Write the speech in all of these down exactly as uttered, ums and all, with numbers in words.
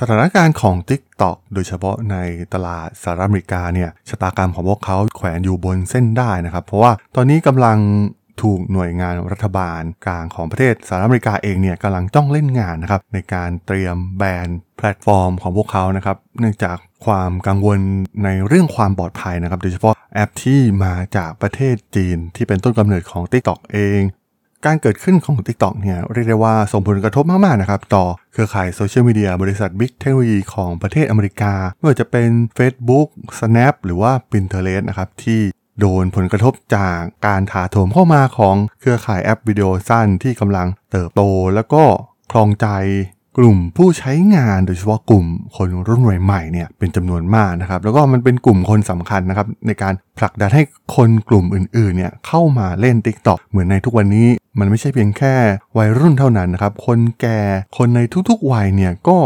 สถานการณ์ของ TikTok โดยเฉพาะในตลาดสหรัฐอเมริกาเนี่ยชะตากรรมของพวกเขาแขวนอยู่บนเส้นได้นะครับเพราะว่าตอนนี้กำลังถูกหน่วยงานรัฐบาลกลางของประเทศสหรัฐอเมริกาเองเนี่ยกำลังจ้องเล่นงานนะครับในการเตรียมแบนแพลตฟอร์มของพวกเขานะครับเนื่องจากความกังวลในเรื่องความปลอดภัยนะครับโดยเฉพาะแอปที่มาจากประเทศจีนที่เป็นต้นกำเนิดของ TikTok เองการเกิดขึ้นของ TikTok เนี่ยเรียกได้ว่าส่งผลกระทบมากๆนะครับต่อเครือข่ายโซเชียลมีเดียบริษัท Big Tech ของประเทศอเมริกาไม่ว่าจะเป็น Facebook, Snap หรือว่า Pinterest นะครับที่โดนผลกระทบจากการถาโถมเข้ามาของเครือข่ายแอปวิดีโอสั้นที่กำลังเติบโตแล้วก็ครองใจกลุ่มผู้ใช้งานโดยเฉพาะกลุ่มคนรุ่นใหม่ๆเนี่ยเป็นจำนวนมากนะครับแล้วก็มันเป็นกลุ่มคนสำคัญนะครับในการผลักดันให้คนกลุ่มอื่นๆเนี่ยเข้ามาเล่น TikTok เหมือนในทุกวันนี้มันไม่ใช่เพียงแค่วัยรุ่นเท่านั้นนะครับคนแก่คนในทุกๆวัยเนี่ยก็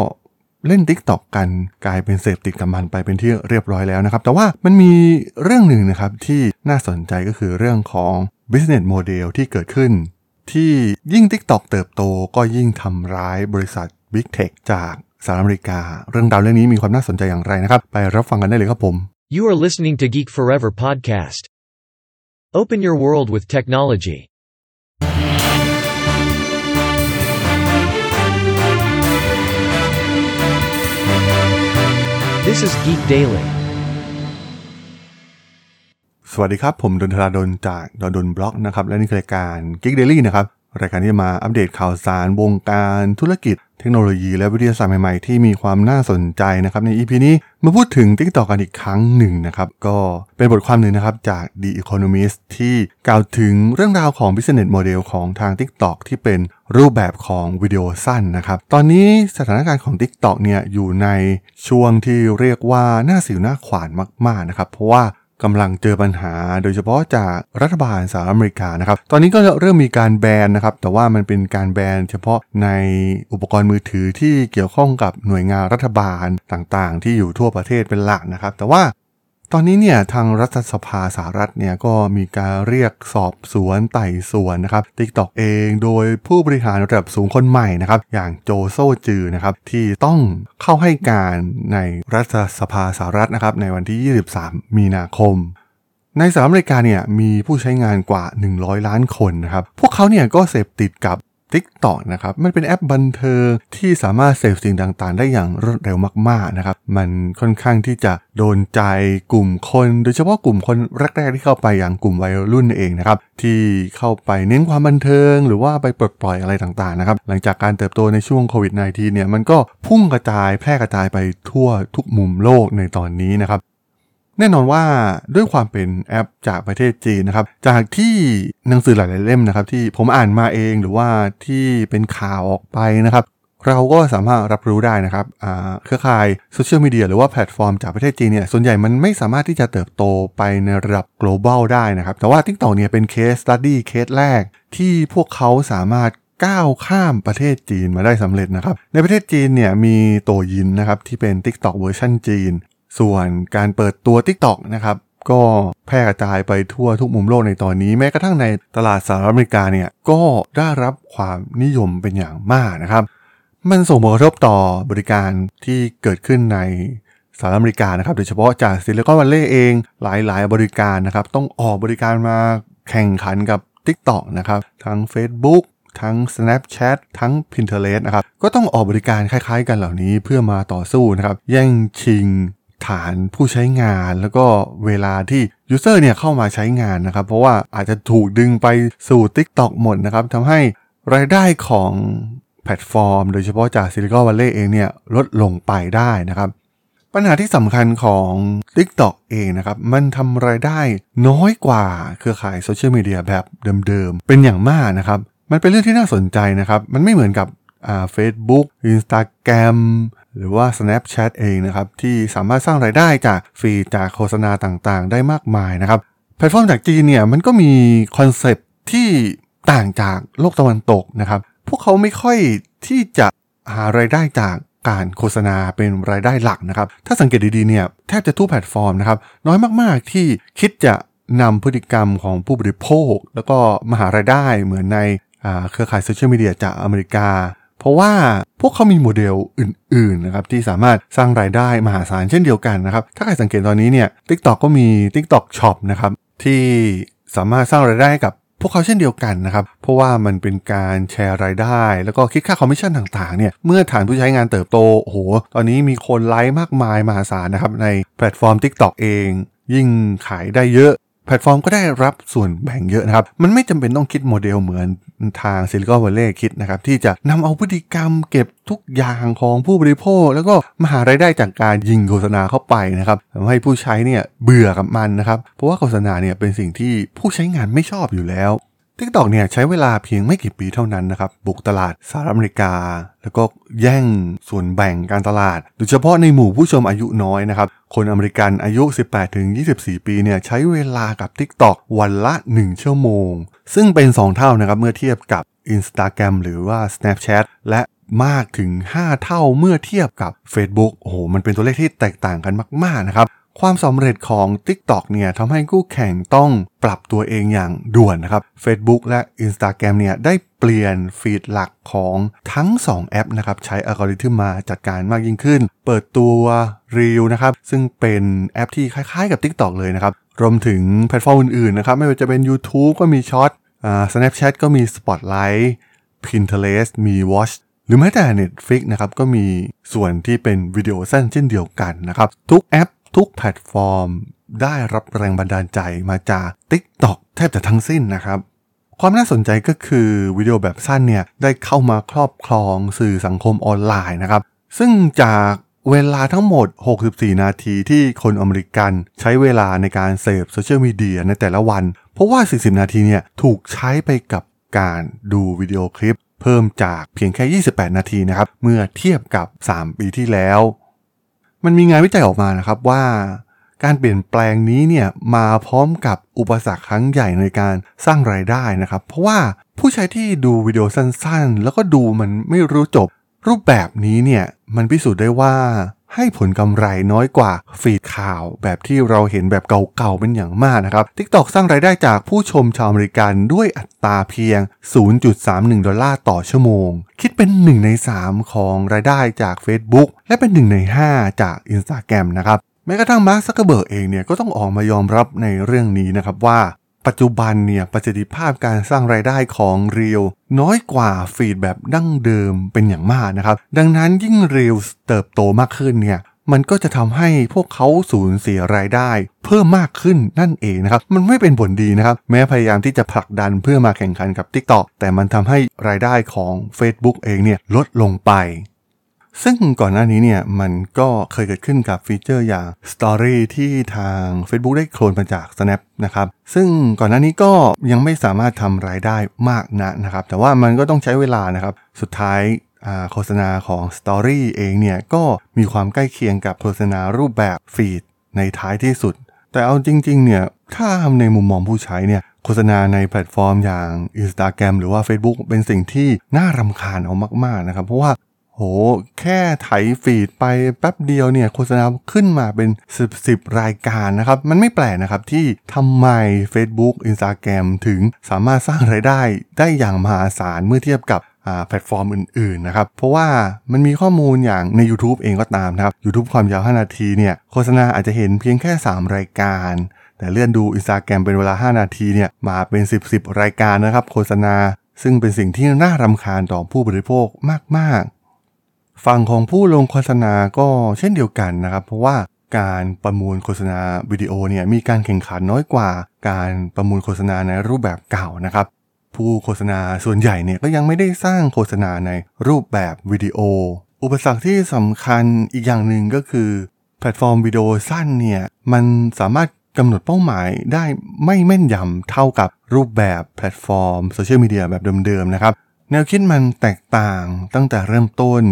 เล่น TikTok กันกลายเป็นเสพติดกับมันไปเป็นที่เรียบร้อยแล้วนะครับแต่ว่ามันมีเรื่องหนึ่งนะครับที่น่าสนใจก็คือเรื่องของ business model ที่เกิดขึ้นที่ยิ่ง TikTok เติบโตก็ยิ่งทำร้ายบริษัท Big Tech จากสหรัฐอเมริกาเรื่องราวเรื่องนี้มีความน่าสนใจอย่างไรนะครับไปรับฟังกันได้เลยครับผม You are listening to Geek Forever Podcast. Open your world with technology.This is Geek Daily. สวัสดีครับผมดนทราดลจากดนดนบล็อกนะครับและนี่คือรายการ Geek Daily นะครับรายการที่มาอัปเดตข่าวสารวงการธุรกิจเทคโนโลยีและวิทยาศาสตร์ใหม่ๆที่มีความน่าสนใจนะครับใน อี พี นี้มาพูดถึง TikTok กันอีกครั้งหนึ่งนะครับก็เป็นบทความหนึ่งนะครับจาก The Economist ที่กล่าวถึงเรื่องราวของ Business Model ของทาง TikTok ที่เป็นรูปแบบของวิดีโอสั้นนะครับตอนนี้สถานการณ์ของ TikTok เนี่ยอยู่ในช่วงที่เรียกว่าน่าสิวน่าขวานมากๆนะครับเพราะว่ากำลังเจอปัญหาโดยเฉพาะจากรัฐบาลสหรัฐอเมริกานะครับตอนนี้ก็เริ่มมีการแบนนะครับแต่ว่ามันเป็นการแบนเฉพาะในอุปกรณ์มือถือที่เกี่ยวข้องกับหน่วยงานรัฐบาลต่างๆที่อยู่ทั่วประเทศเป็นหลักนะครับแต่ว่าตอนนี้เนี่ยทางรัฐสภาสหรัฐเนี่ยก็มีการเรียกสอบสวนไต่สวนนะครับ TikTok เองโดยผู้บริหารระดับสูงคนใหม่นะครับอย่างโจโซจือนะครับที่ต้องเข้าให้การในรัฐสภาสหรัฐนะครับในวันที่ยี่สิบสามมีนาคมในสหรัฐอเมริกาเนี่ยมีผู้ใช้งานกว่าหนึ่งร้อยล้านคนนะครับพวกเขาเนี่ยก็เสพติดกับTikTok นะครับมันเป็นแอปบันเทิงที่สามารถเสพสิ่งต่างๆได้อย่างรวดเร็วมากๆนะครับมันค่อนข้างที่จะโดนใจกลุ่มคนโดยเฉพาะกลุ่มคนแรกๆที่เข้าไปอย่างกลุ่มวัยรุ่นเองนะครับที่เข้าไปเน้นความบันเทิงหรือว่าไปปลดปล่อยอะไรต่างๆนะครับหลังจากการเติบโตในช่วงโควิด สิบเก้า เนี่ยมันก็พุ่งกระจายแพร่กระจายไปทั่วทุกมุมโลกในตอนนี้นะครับแน่นอนว่าด้วยความเป็นแอปจากประเทศจีนนะครับจากที่หนังสือหลายๆเล่มนะครับที่ผมอ่านมาเองหรือว่าที่เป็นข่าวออกไปนะครับเราก็สามารถรับรู้ได้นะครับเครือข่ายโซเชียลมีเดียหรือว่าแพลตฟอร์มจากประเทศจีนเนี่ยส่วนใหญ่มันไม่สามารถที่จะเติบโตไปในระดับ global ได้นะครับแต่ว่า TikTok เนี่ยเป็น case study เคสแรกที่พวกเขาสามารถก้าวข้ามประเทศจีนมาได้สำเร็จนะครับในประเทศจีนเนี่ยมีโตยินนะครับที่เป็น TikTok เวอร์ชั่นจีนส่วนการเปิดตัว TikTok นะครับก็แพร่กระจายไปทั่วทุกมุมโลกในตอนนี้แม้กระทั่งในตลาดสหรัฐอเมริกาเนี่ยก็ได้รับความนิยมเป็นอย่างมากนะครับมันส่งผลกระทบต่อบริการที่เกิดขึ้นในสหรัฐอเมริกานะครับโดยเฉพาะจาก Silicon Valley เองหลายๆบริการนะครับต้องออกบริการมาแข่งขันกับ TikTok นะครับทั้ง Facebookทั้ง Snapchat ทั้ง Pinterest นะครับก็ต้องออกบริการคล้ายๆกันเหล่านี้เพื่อมาต่อสู้นะครับแย่งชิงฐานผู้ใช้งานแล้วก็เวลาที่ยูเซอร์เนี่ยเข้ามาใช้งานนะครับเพราะว่าอาจจะถูกดึงไปสู่ TikTok หมดนะครับทำให้รายได้ของแพลตฟอร์มโดยเฉพาะจาก Silicon Valley เองเนี่ยลดลงไปได้นะครับปัญหาที่สำคัญของ TikTok เองนะครับมันทำรายได้น้อยกว่าเครือข่ายโซเชียลมีเดียแบบเดิมๆเป็นอย่างมากนะครับมันเป็นเรื่องที่น่าสนใจนะครับมันไม่เหมือนกับอ่า Facebook Instagramหรือว่า Snapchat เองนะครับที่สามารถสร้างรายได้จากฟรีจากโฆษณาต่างๆได้มากมายนะครับแพลตฟอร์มจากจีนเนี่ยมันก็มีคอนเซ็ปต์ที่ต่างจากโลกตะวันตกนะครับพวกเขาไม่ค่อยที่จะหารายได้จากการโฆษณาเป็นรายได้หลักนะครับถ้าสังเกตดีๆเนี่ยแทบจะทุกแพลตฟอร์มนะครับน้อยมากๆที่คิดจะนำพฤติกรรมของผู้บริโภคแล้วก็มาหารายได้เหมือนในเครือข่ายโซเชียลมีเดียจากอเมริกา เพราะว่าพวกเขามีโมเดลอื่นๆนะครับที่สามารถสร้างรายได้มหาศาลเช่นเดียวกันนะครับถ้าใครสังเกตตอนนี้เนี่ย TikTok ก็มี TikTok Shop นะครับที่สามารถสร้างรายได้กับพวกเขาเช่นเดียวกันนะครับเพราะว่ามันเป็นการแชร์รายได้แล้วก็คิดค่าคอมมิชชั่นต่างๆเนี่ยเมื่อฐานผู้ใช้งานเติบโตโอ้โหตอนนี้มีคนไลค์มากมายมหาศาลนะครับในแพลตฟอร์ม TikTok เองยิ่งขายได้เยอะแพลตฟอร์มก็ได้รับส่วนแบ่งเยอะนะครับมันไม่จำเป็นต้องคิดโมเดลเหมือนทาง Silicon Valley คิดนะครับที่จะนำเอาพฤติกรรมเก็บทุกอย่างของผู้บริโภคแล้วก็มาหารายได้จากการยิงโฆษณาเข้าไปนะครับทำให้ผู้ใช้เนี่ยเบื่อกับมันนะครับเพราะว่าโฆษณาเนี่ยเป็นสิ่งที่ผู้ใช้งานไม่ชอบอยู่แล้ว TikTok เนี่ยใช้เวลาเพียงไม่กี่ปีเท่านั้นนะครับบุกตลาดสหรัฐอเมริกาแล้วก็แย่งส่วนแบ่งการตลาดโดยเฉพาะในหมู่ผู้ชมอายุน้อยนะครับคนอเมริกันอายุ สิบแปดถึงยี่สิบสี่ ปีเนี่ยใช้เวลากับ TikTok วันละหนึ่งชั่วโมงซึ่งเป็นสองเท่านะครับเมื่อเทียบกับ Instagram หรือว่า Snapchat และมากถึงห้าเท่าเมื่อเทียบกับ Facebook โอ้โหมันเป็นตัวเลขที่แตกต่างกันมากๆนะครับความสำเร็จของ TikTok เนี่ยทำให้คู่แข่งต้องปรับตัวเองอย่างด่วนนะครับ Facebook และ Instagram เนี่ยได้เปลี่ยนฟีดหลักของทั้งสองแอปนะครับใช้อัลกอริทึมมาจัดการมากยิ่งขึ้นเปิดตัว Reel นะครับซึ่งเป็นแอปที่คล้ายๆกับ TikTok เลยนะครับรวมถึงแพลตฟอร์มอื่นๆนะครับไม่ว่าจะเป็น YouTube ก็มีช็อตอ่า Snapchat ก็มี Spotlight Pinterest มี Watchหรือแม้แต่ Netflix นะครับก็มีส่วนที่เป็นวิดีโอสั้นเช่นเดียวกันนะครับทุกแอปทุกแพลตฟอร์มได้รับแรงบันดาลใจมาจาก TikTok แทบจะทั้งสิ้นนะครับความน่าสนใจก็คือวิดีโอแบบสั้นเนี่ยได้เข้ามาครอบครองสื่อสังคมออนไลน์นะครับซึ่งจากเวลาทั้งหมดหกสิบสี่นาทีที่คนอเมริกันใช้เวลาในการเสพโซเชียลมีเดียในแต่ละวันเพราะว่าสี่สิบนาทีเนี่ยถูกใช้ไปกับการดูวิดีโอคลิปเพิ่มจากเพียงแค่ยี่สิบแปดนาทีนะครับเมื่อเทียบกับสามปีที่แล้วมันมีงานวิจัยออกมานะครับว่าการเปลี่ยนแปลงนี้เนี่ยมาพร้อมกับอุปสรรคครั้งใหญ่ในการสร้างรายได้นะครับเพราะว่าผู้ใช้ที่ดูวิดีโอสั้นๆแล้วก็ดูมันไม่รู้จบรูปแบบนี้เนี่ยมันพิสูจน์ได้ว่าให้ผลกำไรน้อยกว่าฟีดข่าวแบบที่เราเห็นแบบเก่าๆเป็นอย่างมากนะครับ TikTok สร้างรายได้จากผู้ชมชาวอเมริกันด้วยอัตราเพียง ศูนย์จุดสามหนึ่ง ดอลลาร์ต่อชั่วโมงคิดเป็นหนึ่งในสามของรายได้จาก Facebook และเป็นหนึ่งในห้าจาก Instagram นะครับแม้กระทั่งมาร์ค ซักเคอร์เบิร์กเองเนี่ยก็ต้องออกมายอมรับในเรื่องนี้นะครับว่าปัจจุบันเนี่ยประสิทธิภาพการสร้างรายได้ของ Reel น้อยกว่าฟีดแบบดั้งเดิมเป็นอย่างมากนะครับดังนั้นยิ่ง Reels เติบโตมากขึ้นเนี่ยมันก็จะทำให้พวกเขาสูญเสียรายได้เพิ่มมากขึ้นนั่นเองนะครับมันไม่เป็นผลดีนะครับแม้พยายามที่จะผลักดันเพื่อมาแข่งขันกับ TikTok แต่มันทำให้รายได้ของ Facebook เองเนี่ยลดลงไปซึ่งก่อนหน้านี้เนี่ยมันก็เคยเกิดขึ้นกับฟีเจอร์อย่าง Story ที่ทาง Facebook ได้โคลนมาจาก Snap นะครับซึ่งก่อนหน้านี้ก็ยังไม่สามารถทำรายได้มากนักนะครับแต่ว่ามันก็ต้องใช้เวลานะครับสุดท้ายโฆษณาของ Story เองเนี่ยก็มีความใกล้เคียงกับโฆษณารูปแบบฟีดในท้ายที่สุดแต่เอาจริงๆเนี่ยถ้าทำในมุมมองผู้ใช้เนี่ยโฆษณาในแพลตฟอร์มอย่าง Instagram หรือว่า Facebook เป็นสิ่งที่น่ารำคาญเอามากๆนะครับเพราะว่าโหแค่ไถฟีดไปแป๊บเดียวเนี่ยโฆษณาขึ้นมาเป็นสิบ สิบรายการนะครับมันไม่แปลกนะครับที่ทำไม Facebook Instagram ถึงสามารถสร้างรายได้ได้อย่างมหาศาลเมื่อเทียบกับแพลตฟอร์มอื่นๆนะครับเพราะว่ามันมีข้อมูลอย่างใน YouTube เองก็ตามนะครับ YouTube ความยาวห้านาทีเนี่ยโฆษณาอาจจะเห็นเพียงแค่สามรายการแต่เลื่อนดู Instagram เป็นเวลาห้านาทีเนี่ยมาเป็นสิบ สิบรายการนะครับโฆษณาซึ่งเป็นสิ่งที่น่ารำคาญต่อผู้บริโภคมากๆฝั่งของผู้ลงโฆษณาก็เช่นเดียวกันนะครับเพราะว่าการประมูลโฆษณาวิดีโอเนี่ยมีการแข่งขันน้อยกว่าการประมูลโฆษณาในรูปแบบเก่านะครับผู้โฆษณาส่วนใหญ่เนี่ยก็ยังไม่ได้สร้างโฆษณาในรูปแบบวิดีโออุปสรรคที่สำคัญอีกอย่างหนึ่งก็คือแพลตฟอร์มวิดีโอสั้นเนี่ยมันสามารถกำหนดเป้าหมายได้ไม่แม่นยำเท่ากับรูปแบบแพลตฟอร์มโซเชียลมีเดียแบบเดิมๆนะครับแนวคิดมันแตกต่างตั้งแต่เริ่มต้น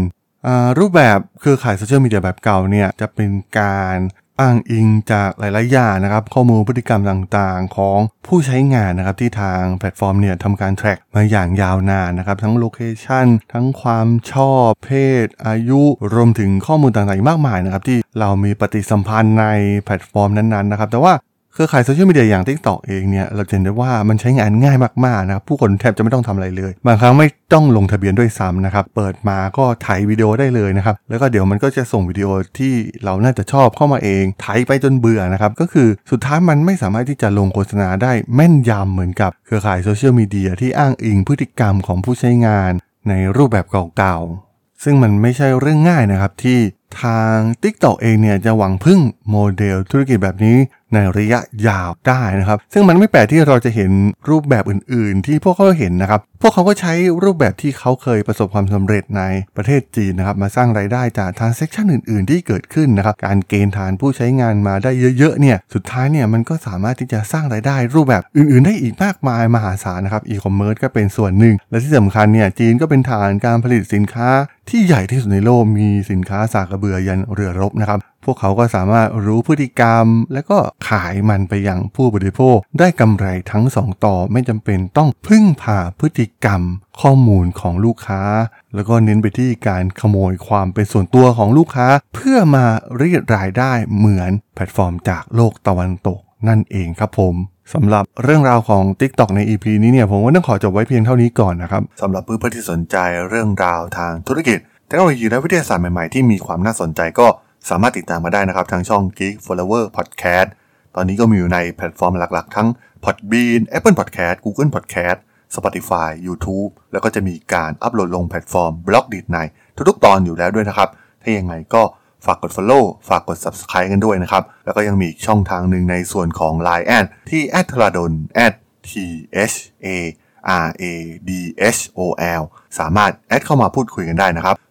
รูปแบบคือขายโซเชียลมีเดียแบบเก่าเนี่ยจะเป็นการอ้างอิงจากหลายๆอย่างนะครับข้อมูลพฤติกรรมต่างๆของผู้ใช้งานนะครับที่ทางแพลตฟอร์มเนี่ยทำการแทร็กมาอย่างยาวนานนะครับทั้งโลเคชันทั้งความชอบเพศอายุรวมถึงข้อมูลต่างๆมากมายนะครับที่เรามีปฏิสัมพันธ์ในแพลตฟอร์มนั้นๆนะครับแต่ว่า เครือข่ายโซเชียลมีเดียอย่าง TikTok เองเนี่ยเราเห็นได้ว่ามันใช้งานง่ายมากๆนะครับผู้คนแทบจะไม่ต้องทำอะไรเลยบางครั้งไม่ต้องลงทะเบียนด้วยซ้ำนะครับเปิดมาก็ถ่ายวิดีโอได้เลยนะครับแล้วก็เดี๋ยวมันก็จะส่งวิดีโอที่เราน่าจะชอบเข้ามาเองถ่ายไปจนเบื่อนะครับก็คือสุดท้ายมันไม่สามารถที่จะลงโฆษณาได้แม่นยำเหมือนกับเครือข่ายโซเชียลมีเดียที่อ้างอิงพฤติกรรมของผู้ใช้งานในรูปแบบเก่าๆซึ่งมันไม่ใช่เรื่องง่ายนะครับที่ทาง TikTok เองเนี่ยจะหวังพึ่งโมเดลธุรกิจแบบนี้ในระยะยาวได้นะครับซึ่งมันไม่แปลกที่เราจะเห็นรูปแบบอื่นๆที่พวกเขาเห็นนะครับพวกเขาก็ใช้รูปแบบที่เขาเคยประสบความสำเร็จในประเทศจีนนะครับมาสร้างรายได้จากทรานแซคชั่นอื่นๆที่เกิดขึ้นนะครับการเกณฑ์ฐานผู้ใช้งานมาได้เยอะๆเนี่ยสุดท้ายเนี่ยมันก็สามารถที่จะสร้างรายได้รูปแบบอื่นๆได้อีกมากมายมหาศาลนะครับอีคอมเมิร์ซก็เป็นส่วนหนึ่งและที่สำคัญเนี่ยจีนก็เป็นฐานการผลิตสินค้าที่ใหญ่ที่สุดในโลกมีสินค้าสากเบือยันเรือรบนะครับพวกเขาก็สามารถรู้พฤติกรรมและก็ขายมันไปยังผู้บริโภคได้กำไรทั้งสองต่อไม่จำเป็นต้องพึ่งพาพฤติกรรมข้อมูลของลูกค้าแล้วก็เน้นไปที่การขโมยความเป็นส่วนตัวของลูกค้าเพื่อมารีดรายได้เหมือนแพลตฟอร์มจากโลกตะวันตกนั่นเองครับผมสำหรับเรื่องราวของ TikTok ใน อี พี นี้เนี่ยผมก็ต้องขอจบไว้เพียงเท่านี้ก่อนนะครับสำหรับเพื่อนๆที่สนใจเรื่องราวทางธุรกิจเทคโนโลยีและวิทยาศาสตร์ใหม่ๆที่มีความน่าสนใจก็สามารถติดตามมาได้นะครับทางช่อง Geek Forever Podcast ตอนนี้ก็มีอยู่ในแพลตฟอร์มหลักๆทั้ง Podbean Apple Podcast Google Podcast Spotify YouTube แล้วก็จะมีการอัปโหลดลงแพลตฟอร์ม Blog ดีดในทุกๆตอนอยู่แล้วด้วยนะครับถ้ายังไงก็ฝากกด follow ฝากกด subscribe กันด้วยนะครับแล้วก็ยังมีอีกช่องทางหนึ่งในส่วนของ ไลน์ แอด ที่ แอท ธราดล แอท ที เอช เอ อาร์ เอ ดี เอช โอ แอล สามารถแอดเข้ามาพูดคุยกันได้นะครับ